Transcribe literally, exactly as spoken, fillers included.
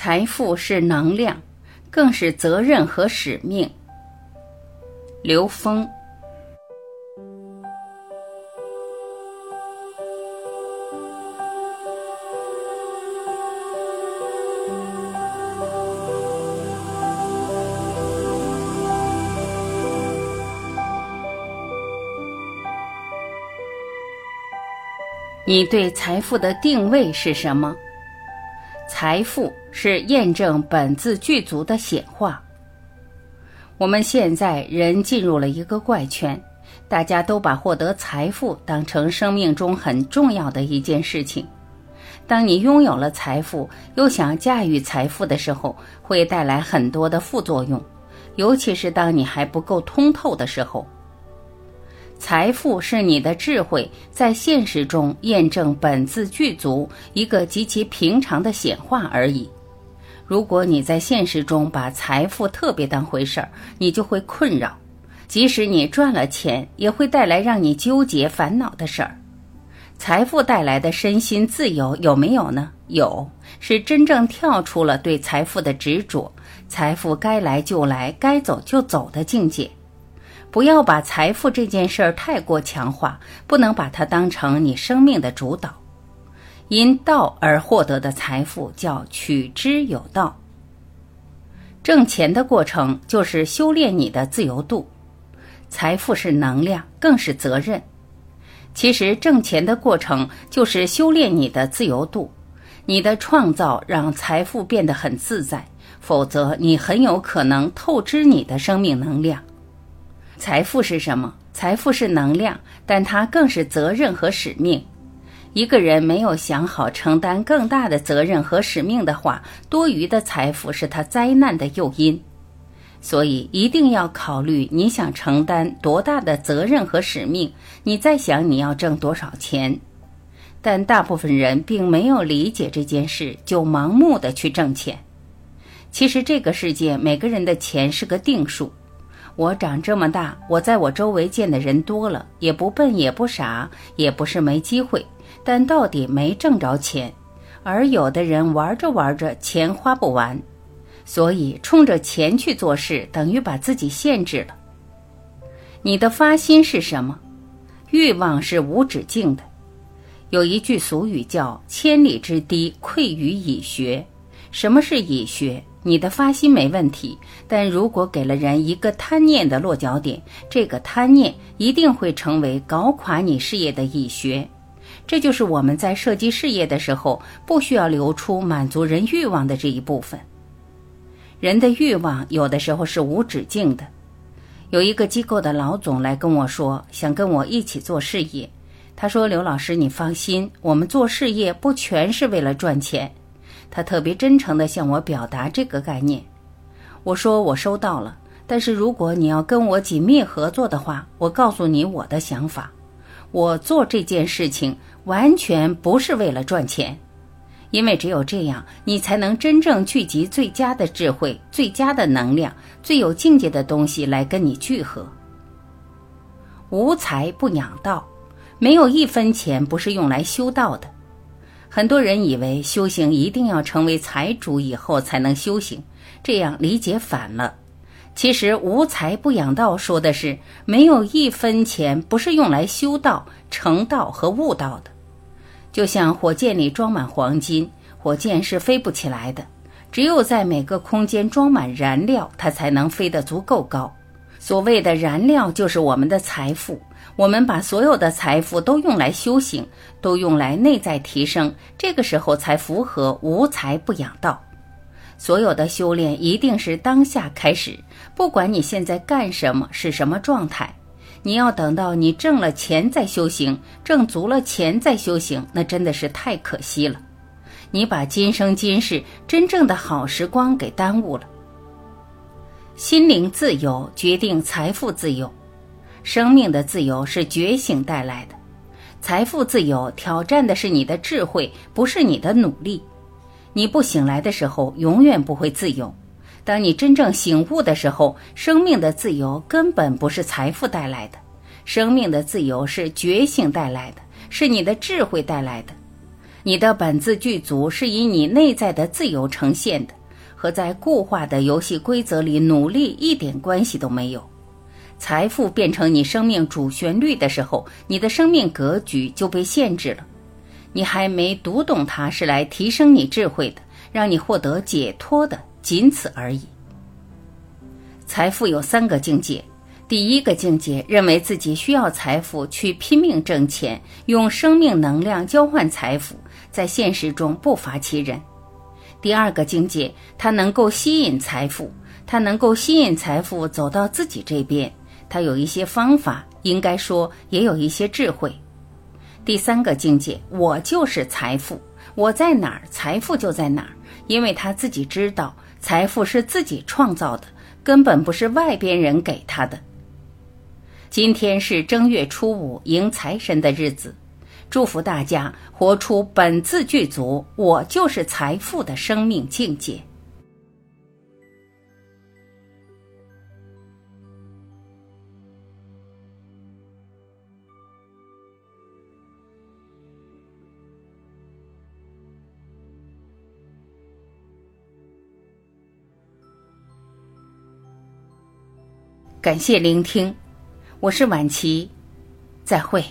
财富是能量，更是责任和使命。刘峰。你对财富的定位是什么？财富是验证本自具足的显化。我们现在人进入了一个怪圈，大家都把获得财富当成生命中很重要的一件事情。当你拥有了财富，又想驾驭财富的时候，会带来很多的副作用，尤其是当你还不够通透的时候。财富是你的智慧在现实中验证本自具足，一个极其平常的显化而已。如果你在现实中把财富特别当回事儿，你就会困扰，即使你赚了钱，也会带来让你纠结烦恼的事儿。财富带来的身心自由有没有呢？有，是真正跳出了对财富的执着，财富该来就来，该走就走的境界。不要把财富这件事儿太过强化，不能把它当成你生命的主导。因道而获得的财富叫取之有道。挣钱的过程就是修炼你的自由度。财富是能量，更是责任。其实挣钱的过程就是修炼你的自由度，你的创造让财富变得很自在，否则你很有可能透支你的生命能量。财富是什么？财富是能量，但它更是责任和使命。一个人没有想好承担更大的责任和使命的话，多余的财富是他灾难的诱因。所以一定要考虑你想承担多大的责任和使命，你再想你要挣多少钱。但大部分人并没有理解这件事，就盲目的去挣钱。其实这个世界每个人的钱是个定数。我长这么大，我在我周围见的人多了，也不笨也不傻，也不是没机会，但到底没挣着钱。而有的人玩着玩着，钱花不完，所以冲着钱去做事，等于把自己限制了。你的发心是什么？欲望是无止境的。有一句俗语叫千里之堤溃于蚁穴。什么是蚁穴？你的发心没问题，但如果给了人一个贪念的落脚点，这个贪念一定会成为搞垮你事业的蚁穴。这就是我们在设计事业的时候，不需要留出满足人欲望的这一部分。人的欲望有的时候是无止境的。有一个机构的老总来跟我说，想跟我一起做事业。他说，刘老师你放心，我们做事业不全是为了赚钱。他特别真诚地向我表达这个概念。我说我收到了，但是如果你要跟我紧密合作的话，我告诉你我的想法。我做这件事情完全不是为了赚钱，因为只有这样，你才能真正聚集最佳的智慧、最佳的能量、最有境界的东西来跟你聚合。无财不养道，没有一分钱不是用来修道的。很多人以为修行一定要成为财主以后才能修行，这样理解反了。其实无财不养道说的是没有一分钱不是用来修道、成道和悟道的。就像火箭里装满黄金，火箭是飞不起来的，只有在每个空间装满燃料，它才能飞得足够高。所谓的燃料就是我们的财富，我们把所有的财富都用来修行，都用来内在提升，这个时候才符合无财不养道。所有的修炼一定是当下开始，不管你现在干什么，是什么状态，你要等到你挣了钱再修行，挣足了钱再修行，那真的是太可惜了。你把今生今世真正的好时光给耽误了。心灵自由决定财富自由，生命的自由是觉醒带来的。财富自由挑战的是你的智慧，不是你的努力。你不醒来的时候，永远不会自由。当你真正醒悟的时候，生命的自由根本不是财富带来的，生命的自由是觉醒带来的，是你的智慧带来的。你的本自具足是以你内在的自由呈现的，和在固化的游戏规则里努力一点关系都没有。财富变成你生命主旋律的时候，你的生命格局就被限制了。你还没读懂它是来提升你智慧的，让你获得解脱的，仅此而已。财富有三个境界，第一个境界认为自己需要财富去拼命挣钱，用生命能量交换财富，在现实中不乏其人。第二个境界，它能够吸引财富，它能够吸引财富走到自己这边，它有一些方法，应该说也有一些智慧。第三个境界，我就是财富，我在哪儿，财富就在哪儿，因为他自己知道财富是自己创造的，根本不是外边人给他的。今天是正月初五迎财神的日子，祝福大家活出本自具足，我就是财富的生命境界。感谢聆听，我是婉琪，再会。